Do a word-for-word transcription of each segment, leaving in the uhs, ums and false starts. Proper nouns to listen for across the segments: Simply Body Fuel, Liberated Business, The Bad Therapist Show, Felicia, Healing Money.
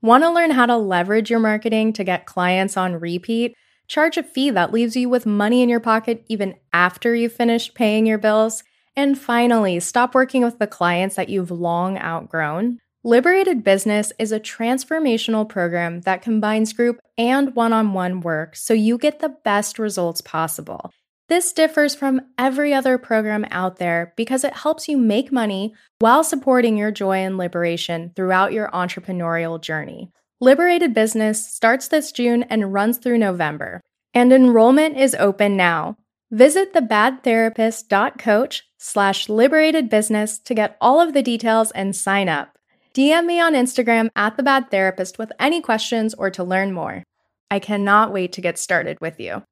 Want to learn how to leverage your marketing to get clients on repeat? Charge a fee that leaves you with money in your pocket even after you've finished paying your bills? And finally, stop working with the clients that you've long outgrown? Liberated Business is a transformational program that combines group and one-on-one work so you get the best results possible. This differs from every other program out there because it helps you make money while supporting your joy and liberation throughout your entrepreneurial journey. Liberated Business starts this June and runs through November, and enrollment is open now. Visit the bad therapist dot coach slash liberated business to get all of the details and sign up. D M me on Instagram at The Bad Therapist with any questions or to learn more. I cannot wait to get started with you.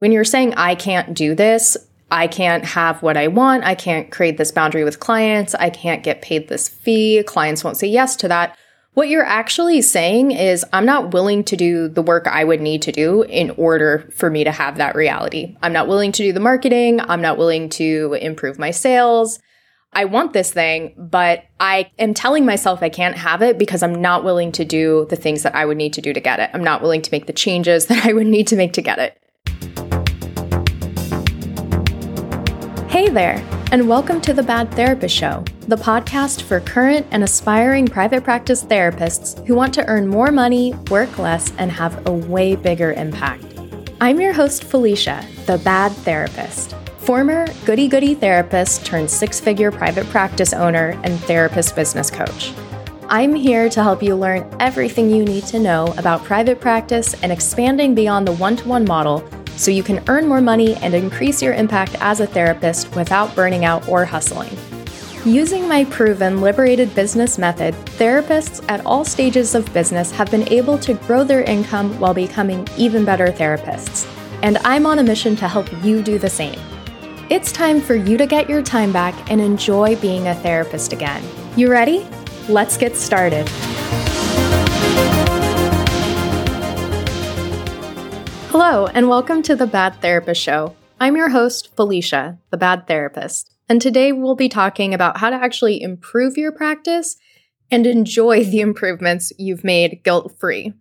When you're saying, I can't do this, I can't have what I want, I can't create this boundary with clients, I can't get paid this fee, clients won't say yes to that, what you're actually saying is, I'm not willing to do the work I would need to do in order for me to have that reality. I'm not willing to do the marketing, I'm not willing to improve my sales. I want this thing, but I am telling myself I can't have it because I'm not willing to do the things that I would need to do to get it. I'm not willing to make the changes that I would need to make to get it. Hey there, and welcome to The Bad Therapist Show, the podcast for current and aspiring private practice therapists who want to earn more money, work less, and have a way bigger impact. I'm your host, Felicia, the Bad Therapist. Former goody-goody therapist turned six-figure private practice owner and therapist business coach. I'm here to help you learn everything you need to know about private practice and expanding beyond the one-to-one model so you can earn more money and increase your impact as a therapist without burning out or hustling. Using my proven liberated business method, therapists at all stages of business have been able to grow their income while becoming even better therapists. And I'm on a mission to help you do the same. It's time for you to get your time back and enjoy being a therapist again. You ready? Let's get started. Hello, and welcome to The Bad Therapist Show. I'm your host, Felicia, the Bad Therapist, and today we'll be talking about how to actually improve your practice and enjoy the improvements you've made guilt-free.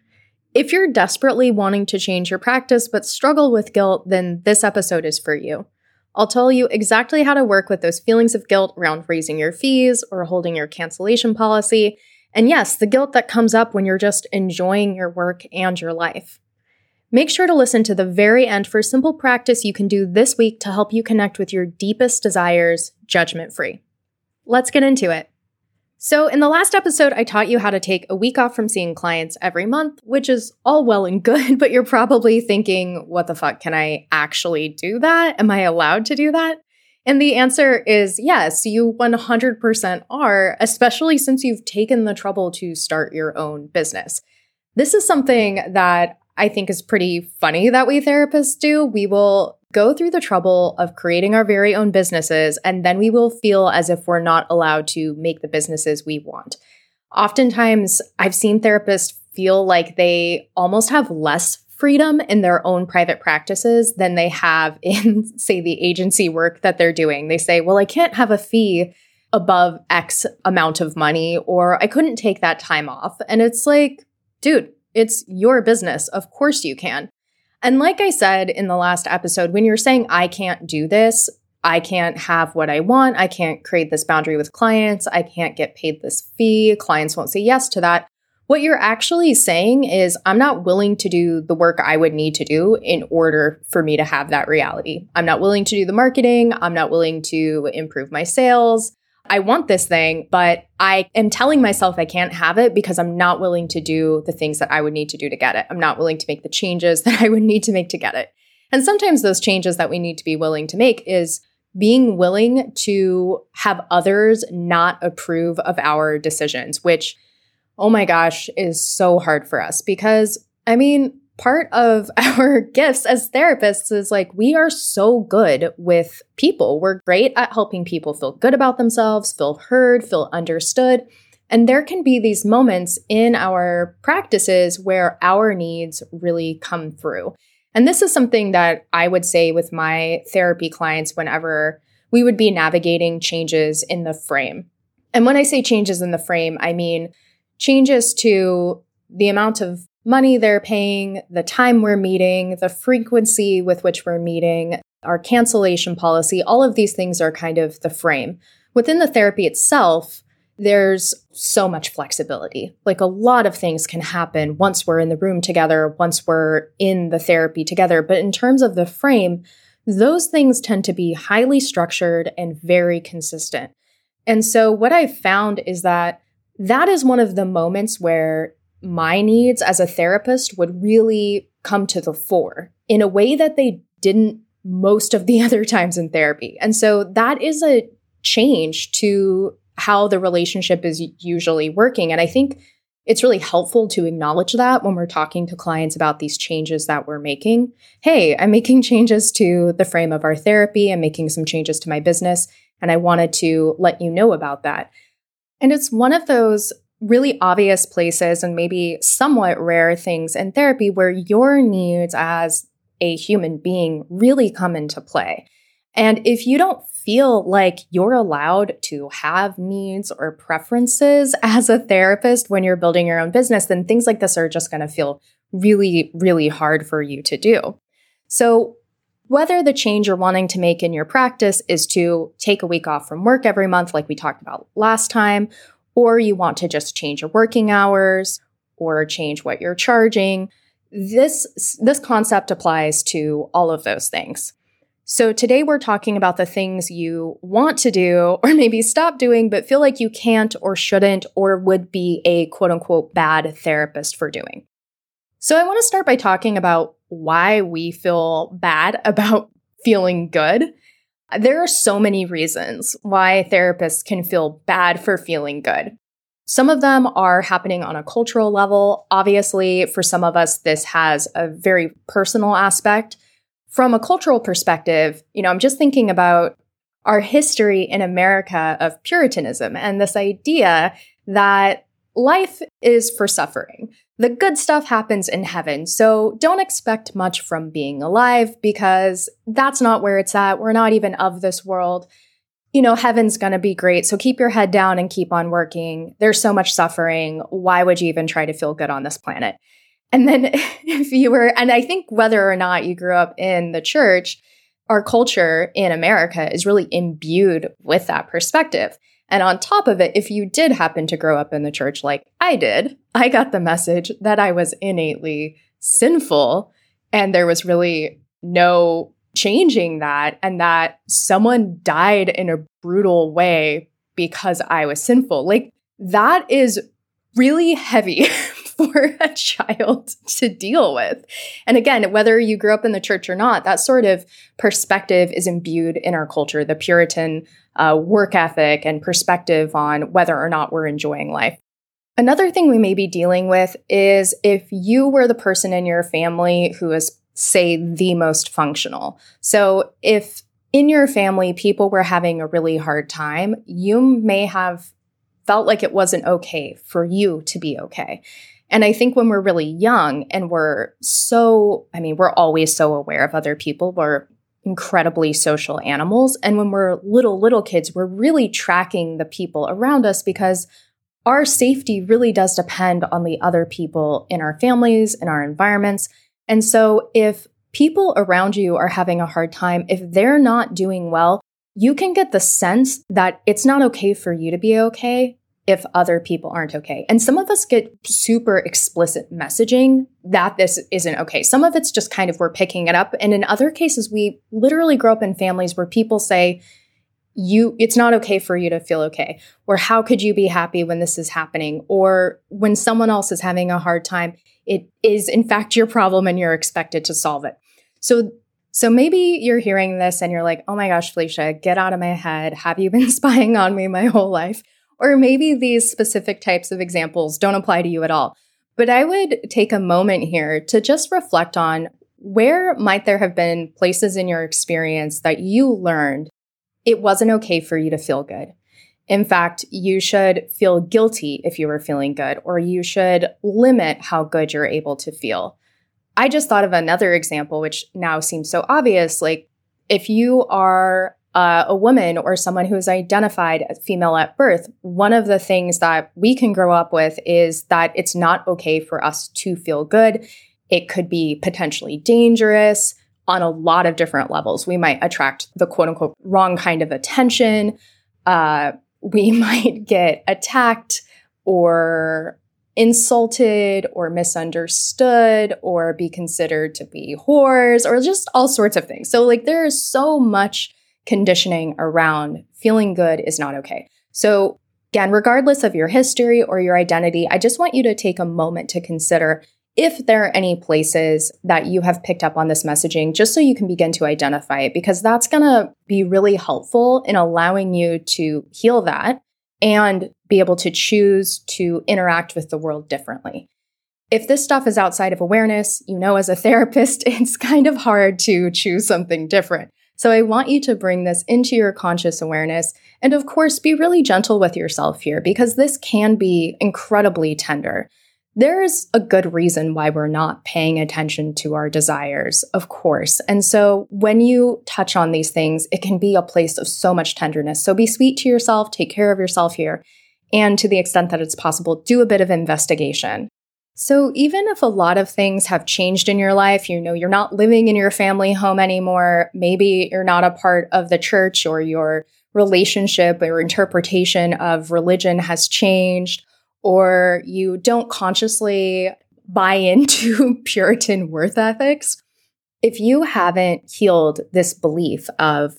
If you're desperately wanting to change your practice but struggle with guilt, then this episode is for you. I'll tell you exactly how to work with those feelings of guilt around raising your fees or holding your cancellation policy, and yes, the guilt that comes up when you're just enjoying your work and your life. Make sure to listen to the very end for simple practice you can do this week to help you connect with your deepest desires, judgment-free. Let's get into it. So in the last episode, I taught you how to take a week off from seeing clients every month, which is all well and good, but you're probably thinking, what the fuck, can I actually do that? Am I allowed to do that? And the answer is yes, you one hundred percent are, especially since you've taken the trouble to start your own business. This is something that I think is pretty funny that we therapists do. We will go through the trouble of creating our very own businesses, and then we will feel as if we're not allowed to make the businesses we want. Oftentimes, I've seen therapists feel like they almost have less freedom in their own private practices than they have in, say, the agency work that they're doing. They say, well, I can't have a fee above X amount of money, or I couldn't take that time off. And it's like, dude, it's your business. Of course you can. And like I said in the last episode, when you're saying, I can't do this, I can't have what I want, I can't create this boundary with clients, I can't get paid this fee, clients won't say yes to that, what you're actually saying is, I'm not willing to do the work I would need to do in order for me to have that reality. I'm not willing to do the marketing, I'm not willing to improve my sales. I want this thing, but I am telling myself I can't have it because I'm not willing to do the things that I would need to do to get it. I'm not willing to make the changes that I would need to make to get it. And sometimes those changes that we need to be willing to make is being willing to have others not approve of our decisions, which, oh my gosh, is so hard for us because, I mean, part of our gifts as therapists is like we are so good with people. We're great at helping people feel good about themselves, feel heard, feel understood. And there can be these moments in our practices where our needs really come through. And this is something that I would say with my therapy clients whenever we would be navigating changes in the frame. And when I say changes in the frame, I mean changes to the amount of money they're paying, the time we're meeting, the frequency with which we're meeting, our cancellation policy. All of these things are kind of the frame. Within the therapy itself, there's so much flexibility. Like, a lot of things can happen once we're in the room together, once we're in the therapy together. But in terms of the frame, those things tend to be highly structured and very consistent. And so what I've found is that that is one of the moments where my needs as a therapist would really come to the fore in a way that they didn't most of the other times in therapy. And so that is a change to how the relationship is usually working. And I think it's really helpful to acknowledge that when we're talking to clients about these changes that we're making. Hey, I'm making changes to the frame of our therapy. I'm making some changes to my business, and I wanted to let you know about that. And it's one of those really obvious places and maybe somewhat rare things in therapy where your needs as a human being really come into play. And if you don't feel like you're allowed to have needs or preferences as a therapist when you're building your own business, then things like this are just going to feel really, really hard for you to do. So whether the change you're wanting to make in your practice is to take a week off from work every month, like we talked about last time, or you want to just change your working hours or change what you're charging, this, this concept applies to all of those things. So today we're talking about the things you want to do or maybe stop doing, but feel like you can't or shouldn't or would be a quote unquote bad therapist for doing. So I want to start by talking about why we feel bad about feeling good. There are so many reasons why therapists can feel bad for feeling good. Some of them are happening on a cultural level. Obviously, for some of us, this has a very personal aspect. From a cultural perspective, you know, I'm just thinking about our history in America of Puritanism and this idea that life is for suffering. The good stuff happens in heaven, so don't expect much from being alive because that's not where it's at. We're not even of this world. You know, heaven's going to be great, so keep your head down and keep on working. There's so much suffering. Why would you even try to feel good on this planet? And then if you were, and I think whether or not you grew up in the church, our culture in America is really imbued with that perspective. And on top of it, if you did happen to grow up in the church like I did, I got the message that I was innately sinful and there was really no changing that, and that someone died in a brutal way because I was sinful. Like, that is really heavy for a child to deal with. And again, whether you grew up in the church or not, that sort of perspective is imbued in our culture, the Puritan uh, work ethic and perspective on whether or not we're enjoying life. Another thing we may be dealing with is if you were the person in your family who is, say, the most functional. So if in your family people were having a really hard time, you may have felt like it wasn't okay for you to be okay. And I think when we're really young and we're so, I mean, we're always so aware of other people, we're incredibly social animals. And when we're little, little kids, we're really tracking the people around us because our safety really does depend on the other people in our families, in our environments. And so if people around you are having a hard time, if they're not doing well, you can get the sense that it's not okay for you to be okay if other people aren't okay. And some of us get super explicit messaging that this isn't okay. Some of it's just kind of we're picking it up. And in other cases, we literally grow up in families where people say, "You, it's not okay for you to feel okay," or "How could you be happy when this is happening?" Or when someone else is having a hard time, it is in fact your problem and you're expected to solve it. So So maybe you're hearing this and you're like, "Oh my gosh, Felicia, get out of my head. Have you been spying on me my whole life?" Or maybe these specific types of examples don't apply to you at all. But I would take a moment here to just reflect on where might there have been places in your experience that you learned it wasn't okay for you to feel good. In fact, you should feel guilty if you were feeling good, or you should limit how good you're able to feel. I just thought of another example, which now seems so obvious. Like, if you are uh, a woman or someone who is identified as female at birth, one of the things that we can grow up with is that it's not okay for us to feel good. It could be potentially dangerous on a lot of different levels. We might attract the quote unquote wrong kind of attention. Uh, we might get attacked or insulted or misunderstood or be considered to be whores or just all sorts of things. So like there is so much conditioning around feeling good is not okay. So again, regardless of your history or your identity, I just want you to take a moment to consider if there are any places that you have picked up on this messaging, just so you can begin to identify it, because that's going to be really helpful in allowing you to heal that and be able to choose to interact with the world differently. If this stuff is outside of awareness, you know, as a therapist, it's kind of hard to choose something different. So I want you to bring this into your conscious awareness. And of course, be really gentle with yourself here, because this can be incredibly tender. There is a good reason why we're not paying attention to our desires, of course. And so when you touch on these things, it can be a place of so much tenderness. So be sweet to yourself, take care of yourself here, and to the extent that it's possible, do a bit of investigation. So even if a lot of things have changed in your life, you know, you're not living in your family home anymore, maybe you're not a part of the church or your relationship or interpretation of religion has changed, or you don't consciously buy into Puritan worth ethics, if you haven't healed this belief of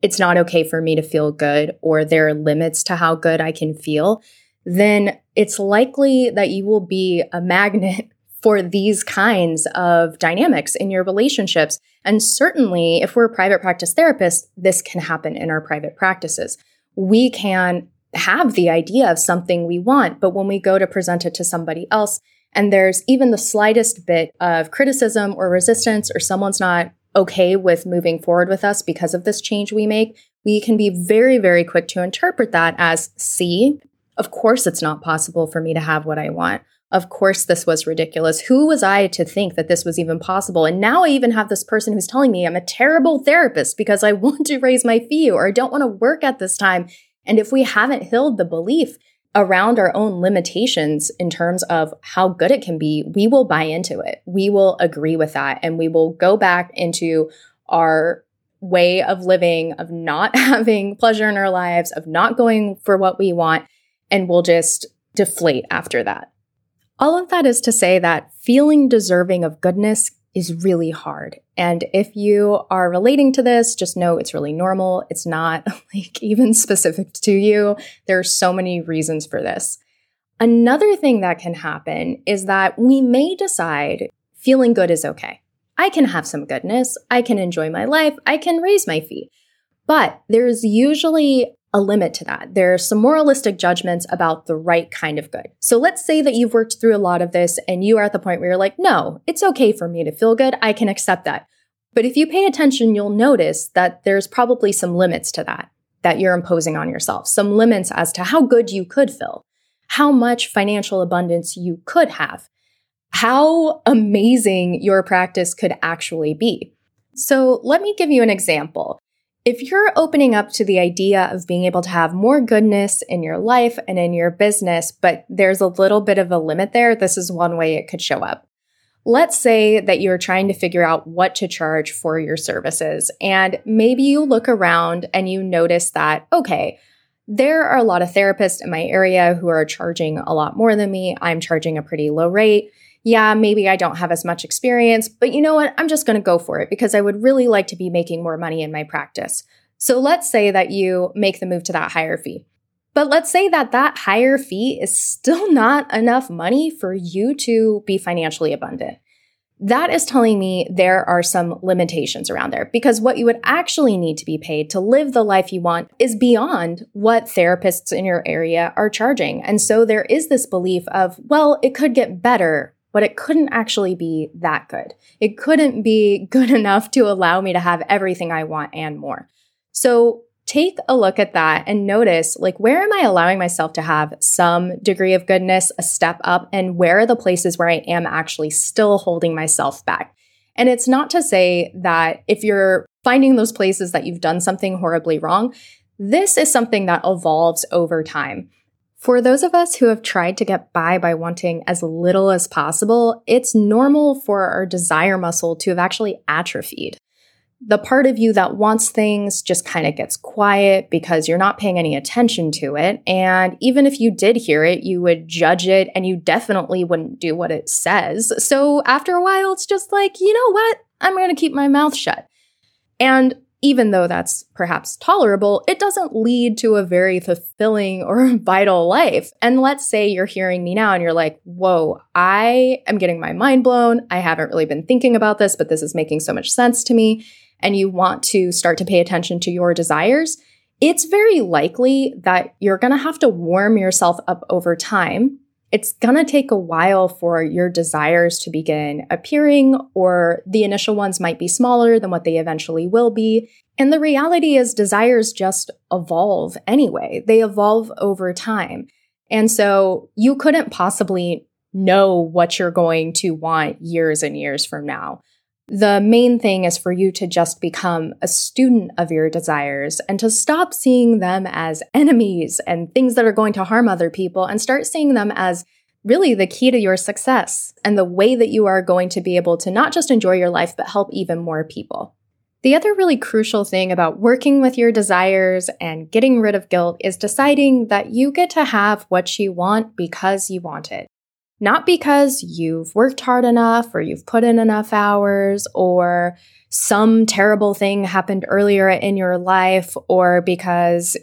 it's not okay for me to feel good or there are limits to how good I can feel, then it's likely that you will be a magnet for these kinds of dynamics in your relationships. And certainly, if we're private practice therapists, this can happen in our private practices. We can have the idea of something we want, but when we go to present it to somebody else and there's even the slightest bit of criticism or resistance or someone's not okay with moving forward with us because of this change we make, we can be very, very quick to interpret that as, see, of course it's not possible for me to have what I want. Of course this was ridiculous. Who was I to think that this was even possible? And now I even have this person who's telling me I'm a terrible therapist because I want to raise my fee or I don't want to work at this time. And if we haven't healed the belief around our own limitations in terms of how good it can be, we will buy into it. We will agree with that. And we will go back into our way of living, of not having pleasure in our lives, of not going for what we want, and we'll just deflate after that. All of that is to say that feeling deserving of goodness is really hard. And if you are relating to this, just know it's really normal. It's not like even specific to you. There are so many reasons for this. Another thing that can happen is that we may decide feeling good is okay. I can have some goodness. I can enjoy my life. I can raise my fee. But there's usually a limit to that. There are some moralistic judgments about the right kind of good. So let's say that you've worked through a lot of this and you are at the point where you're like, no, it's okay for me to feel good. I can accept that. But if you pay attention, you'll notice that there's probably some limits to that, that you're imposing on yourself, some limits as to how good you could feel, how much financial abundance you could have, how amazing your practice could actually be. So let me give you an example. If you're opening up to the idea of being able to have more goodness in your life and in your business, but there's a little bit of a limit there, this is one way it could show up. Let's say that you're trying to figure out what to charge for your services, and maybe you look around and you notice that, okay, there are a lot of therapists in my area who are charging a lot more than me. I'm charging a pretty low rate. Yeah, maybe I don't have as much experience, but you know what? I'm just going to go for it because I would really like to be making more money in my practice. So let's say that you make the move to that higher fee. But let's say that that higher fee is still not enough money for you to be financially abundant. That is telling me there are some limitations around there, because what you would actually need to be paid to live the life you want is beyond what therapists in your area are charging. And so there is this belief of, well, it could get better, but it couldn't actually be that good. It couldn't be good enough to allow me to have everything I want and more. So take a look at that and notice, like, where am I allowing myself to have some degree of goodness, a step up, and where are the places where I am actually still holding myself back? And it's not to say that if you're finding those places that you've done something horribly wrong. This is something that evolves over time. For those of us who have tried to get by by wanting as little as possible, it's normal for our desire muscle to have actually atrophied. The part of you that wants things just kind of gets quiet because you're not paying any attention to it. And even if you did hear it, you would judge it and you definitely wouldn't do what it says. So after a while, it's just like, you know what? I'm going to keep my mouth shut. And even though that's perhaps tolerable, it doesn't lead to a very fulfilling or vital life. And let's say you're hearing me now and you're like, whoa, I am getting my mind blown. I haven't really been thinking about this, but this is making so much sense to me. And you want to start to pay attention to your desires. It's very likely that you're going to have to warm yourself up over time. It's going to take a while for your desires to begin appearing, or the initial ones might be smaller than what they eventually will be. And the reality is desires just evolve anyway. They evolve over time. And so you couldn't possibly know what you're going to want years and years from now. The main thing is for you to just become a student of your desires and to stop seeing them as enemies and things that are going to harm other people, and start seeing them as really the key to your success and the way that you are going to be able to not just enjoy your life, but help even more people. The other really crucial thing about working with your desires and getting rid of guilt is deciding that you get to have what you want because you want it. Not because you've worked hard enough or you've put in enough hours or some terrible thing happened earlier in your life or because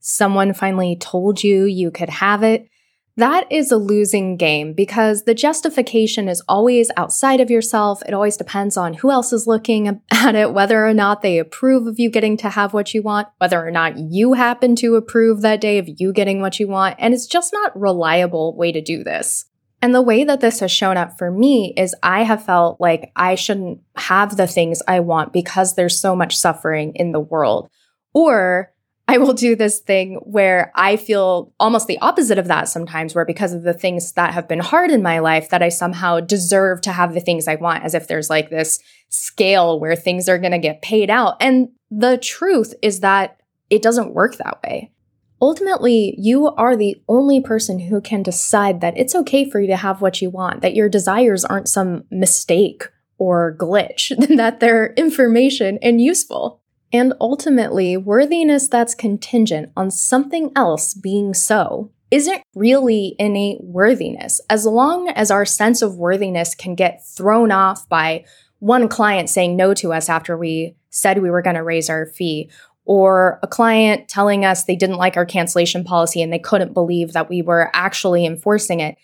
someone finally told you you could have it. That is a losing game because the justification is always outside of yourself. It always depends on who else is looking at it, whether or not they approve of you getting to have what you want, whether or not you happen to approve that day of you getting what you want. And it's just not a reliable way to do this. And the way that this has shown up for me is I have felt like I shouldn't have the things I want because there's so much suffering in the world. Or I will do this thing where I feel almost the opposite of that sometimes, where because of the things that have been hard in my life that I somehow deserve to have the things I want, as if there's like this scale where things are going to get paid out. And the truth is that it doesn't work that way. Ultimately, you are the only person who can decide that it's okay for you to have what you want, that your desires aren't some mistake or glitch, that they're information and useful. And ultimately, worthiness that's contingent on something else being so isn't really innate worthiness. As long as our sense of worthiness can get thrown off by one client saying no to us after we said we were going to raise our fee, or a client telling us they didn't like our cancellation policy and they couldn't believe that we were actually enforcing it.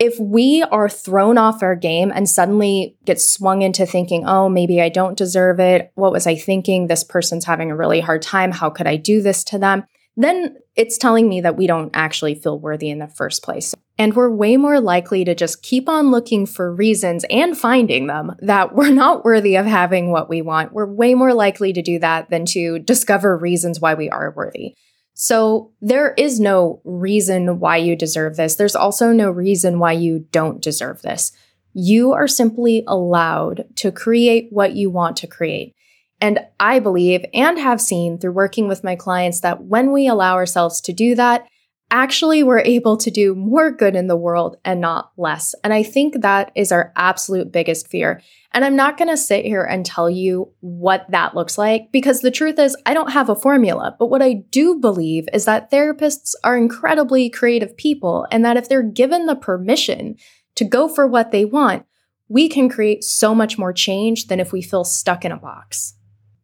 If we are thrown off our game and suddenly get swung into thinking, oh, maybe I don't deserve it. What was I thinking? This person's having a really hard time. How could I do this to them? Then it's telling me that we don't actually feel worthy in the first place. And we're way more likely to just keep on looking for reasons and finding them that we're not worthy of having what we want. We're way more likely to do that than to discover reasons why we are worthy. So there is no reason why you deserve this. There's also no reason why you don't deserve this. You are simply allowed to create what you want to create. And I believe and have seen through working with my clients that when we allow ourselves to do that, actually we're able to do more good in the world and not less. And I think that is our absolute biggest fear. And I'm not going to sit here and tell you what that looks like because the truth is I don't have a formula. But what I do believe is that therapists are incredibly creative people and that if they're given the permission to go for what they want, we can create so much more change than if we feel stuck in a box.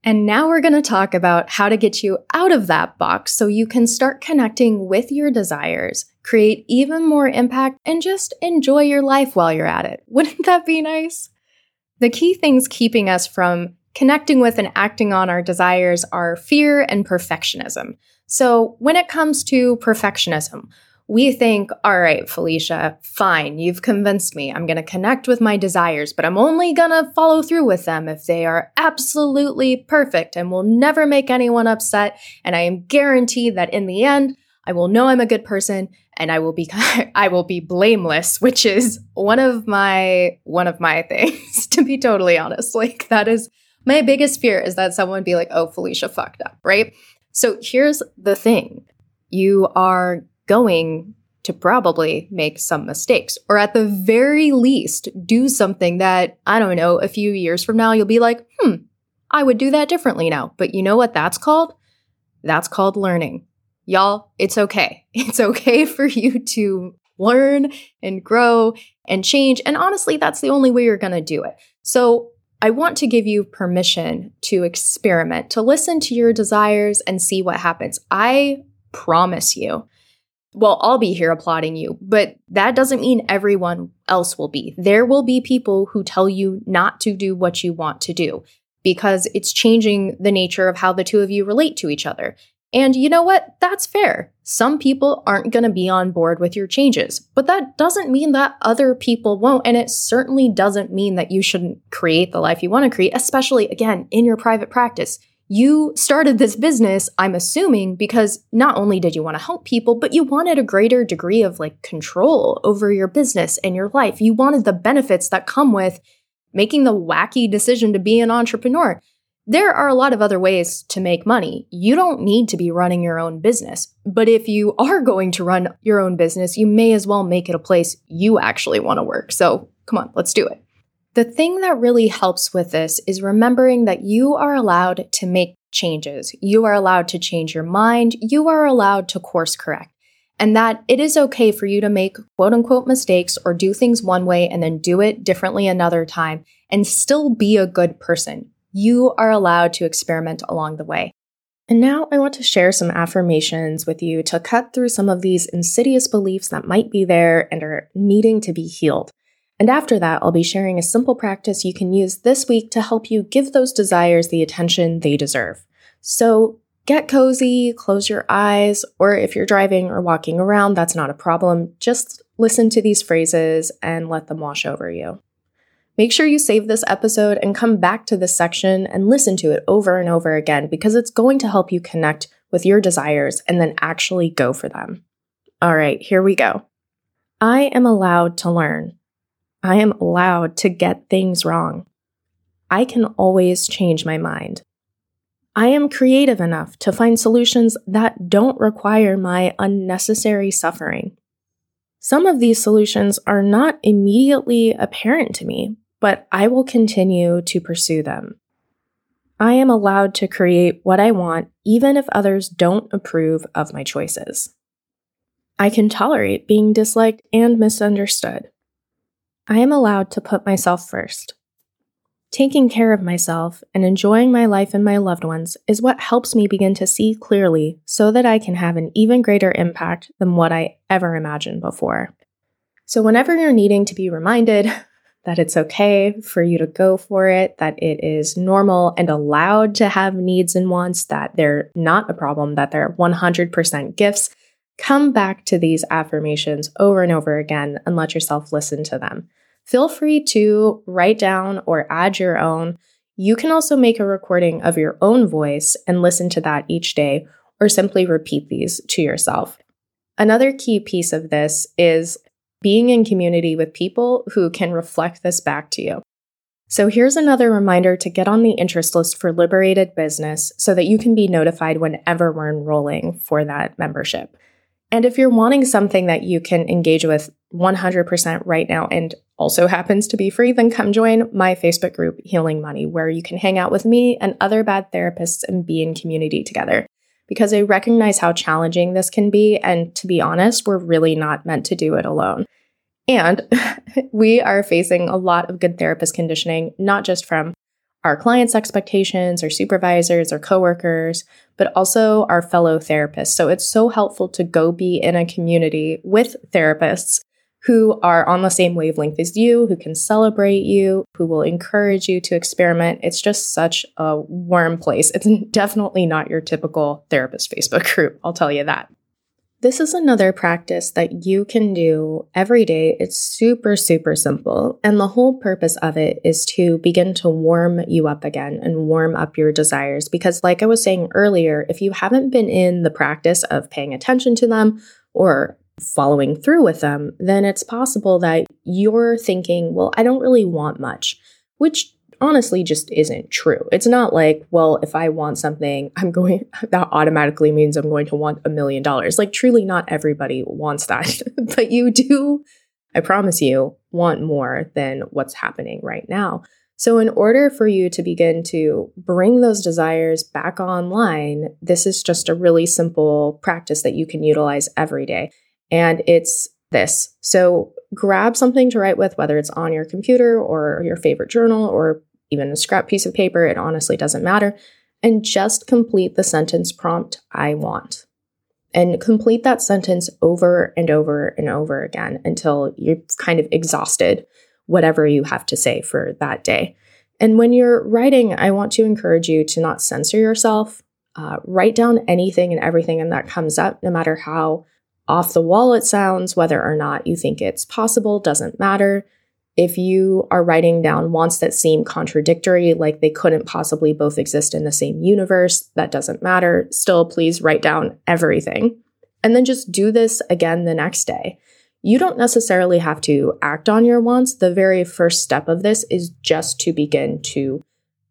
And now we're going to talk about how to get you out of that box so you can start connecting with your desires, create even more impact, and just enjoy your life while you're at it. Wouldn't that be nice? The key things keeping us from connecting with and acting on our desires are fear and perfectionism. So when it comes to perfectionism, we think, all right, Felicia, fine, you've convinced me. I'm going to connect with my desires, but I'm only going to follow through with them if they are absolutely perfect and will never make anyone upset. And I am guaranteed that in the end, I will know I'm a good person and I will be I will be blameless, which is one of my one of my things, to be totally honest. Like that is My biggest fear is that someone would be like, oh, Felicia fucked up, right? So here's the thing. You are going to probably make some mistakes, or at the very least do something that, I don't know, a few years from now, you'll be like, hmm, I would do that differently now. But you know what that's called? That's called learning. Y'all, it's okay. It's okay for you to learn and grow and change. And honestly, that's the only way you're going to do it. So I want to give you permission to experiment, to listen to your desires and see what happens. I promise you, well, I'll be here applauding you, but that doesn't mean everyone else will be. There will be people who tell you not to do what you want to do because it's changing the nature of how the two of you relate to each other. And you know what? That's fair. Some people aren't going to be on board with your changes, but that doesn't mean that other people won't. And it certainly doesn't mean that you shouldn't create the life you want to create, especially, again, in your private practice. You started this business, I'm assuming, because not only did you want to help people, but you wanted a greater degree of like control over your business and your life. You wanted the benefits that come with making the wacky decision to be an entrepreneur. There are a lot of other ways to make money. You don't need to be running your own business. But if you are going to run your own business, you may as well make it a place you actually want to work. So come on, let's do it. The thing that really helps with this is remembering that you are allowed to make changes. You are allowed to change your mind. You are allowed to course correct. And that it is okay for you to make quote unquote mistakes or do things one way and then do it differently another time and still be a good person. You are allowed to experiment along the way. And now I want to share some affirmations with you to cut through some of these insidious beliefs that might be there and are needing to be healed. And after that, I'll be sharing a simple practice you can use this week to help you give those desires the attention they deserve. So get cozy, close your eyes, or if you're driving or walking around, that's not a problem. Just listen to these phrases and let them wash over you. Make sure you save this episode and come back to this section and listen to it over and over again because it's going to help you connect with your desires and then actually go for them. All right, here we go. I am allowed to learn. I am allowed to get things wrong. I can always change my mind. I am creative enough to find solutions that don't require my unnecessary suffering. Some of these solutions are not immediately apparent to me, but I will continue to pursue them. I am allowed to create what I want, even if others don't approve of my choices. I can tolerate being disliked and misunderstood. I am allowed to put myself first. Taking care of myself and enjoying my life and my loved ones is what helps me begin to see clearly so that I can have an even greater impact than what I ever imagined before. So whenever you're needing to be reminded that it's okay for you to go for it, that it is normal and allowed to have needs and wants, that they're not a problem, that they're one hundred percent gifts, come back to these affirmations over and over again and let yourself listen to them. Feel free to write down or add your own. You can also make a recording of your own voice and listen to that each day, or simply repeat these to yourself. Another key piece of this is being in community with people who can reflect this back to you. So here's another reminder to get on the interest list for Liberated Business so that you can be notified whenever we're enrolling for that membership. And if you're wanting something that you can engage with one hundred percent right now and also happens to be free, then come join my Facebook group, Healing Money, where you can hang out with me and other bad therapists and be in community together. Because I recognize how challenging this can be, and to be honest, we're really not meant to do it alone. And we are facing a lot of good therapist conditioning, not just from our clients' expectations, our supervisors, our coworkers, but also our fellow therapists. So it's so helpful to go be in a community with therapists who are on the same wavelength as you, who can celebrate you, who will encourage you to experiment. It's just such a warm place. It's definitely not your typical therapist Facebook group, I'll tell you that. This is another practice that you can do every day. It's super, super simple. And the whole purpose of it is to begin to warm you up again and warm up your desires. Because like I was saying earlier, if you haven't been in the practice of paying attention to them or following through with them, then it's possible that you're thinking, well, I don't really want much, which honestly just isn't true. It's not like, well, if I want something, I'm going, that automatically means I'm going to want a million dollars. Like, truly not everybody wants that, but you do, I promise you, want more than what's happening right now. So in order for you to begin to bring those desires back online, this is just a really simple practice that you can utilize every day. And it's this. So grab something to write with, whether it's on your computer or your favorite journal or even a scrap piece of paper, it honestly doesn't matter. And just complete the sentence prompt, I want. And complete that sentence over and over and over again until you're kind of exhausted whatever you have to say for that day. And when you're writing, I want to encourage you to not censor yourself. Uh, write down anything and everything and that comes up, no matter how off the wall it sounds, whether or not you think it's possible, doesn't matter. If you are writing down wants that seem contradictory, like they couldn't possibly both exist in the same universe, that doesn't matter. Still, please write down everything. And then just do this again the next day. You don't necessarily have to act on your wants. The very first step of this is just to begin to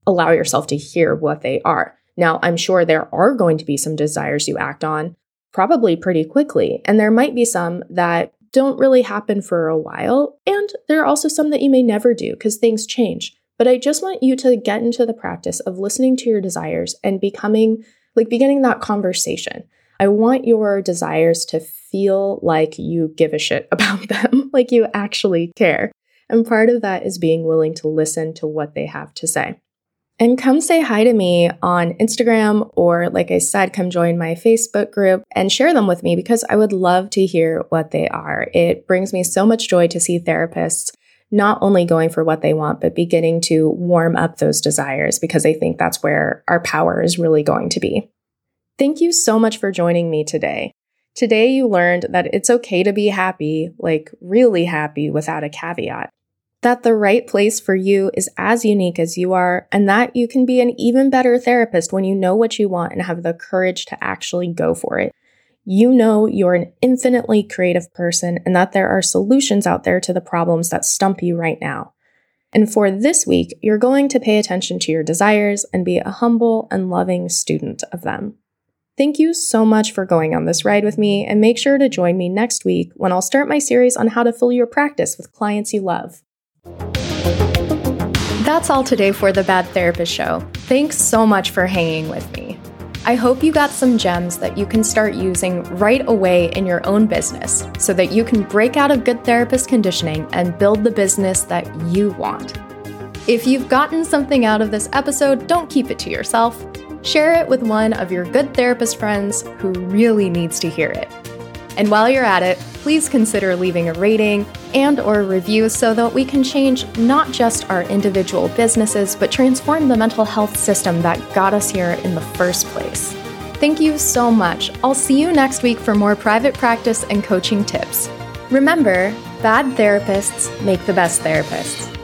allow yourself to hear what they are. Now, I'm sure there are going to be some desires you act on probably pretty quickly, and there might be some that don't really happen for a while, and there are also some that you may never do because things change. But I just want you to get into the practice of listening to your desires and becoming, like beginning that conversation. I want your desires to feel like you give a shit about them, like you actually care. And part of that is being willing to listen to what they have to say. And come say hi to me on Instagram, or like I said, come join my Facebook group and share them with me because I would love to hear what they are. It brings me so much joy to see therapists not only going for what they want, but beginning to warm up those desires because I think that's where our power is really going to be. Thank you so much for joining me today. Today you learned that it's okay to be happy, like really happy without a caveat. That the right place for you is as unique as you are, and that you can be an even better therapist when you know what you want and have the courage to actually go for it. You know you're an infinitely creative person and that there are solutions out there to the problems that stump you right now. And for this week, you're going to pay attention to your desires and be a humble and loving student of them. Thank you so much for going on this ride with me, and make sure to join me next week when I'll start my series on how to fill your practice with clients you love. That's all today for The Bad Therapist Show. Thanks so much for hanging with me. I hope you got some gems that you can start using right away in your own business so that you can break out of good therapist conditioning and build the business that you want. If you've gotten something out of this episode, don't keep it to yourself. Share it with one of your good therapist friends who really needs to hear it. And while you're at it, please consider leaving a rating and or review so that we can change not just our individual businesses, but transform the mental health system that got us here in the first place. Thank you so much. I'll see you next week for more private practice and coaching tips. Remember, bad therapists make the best therapists.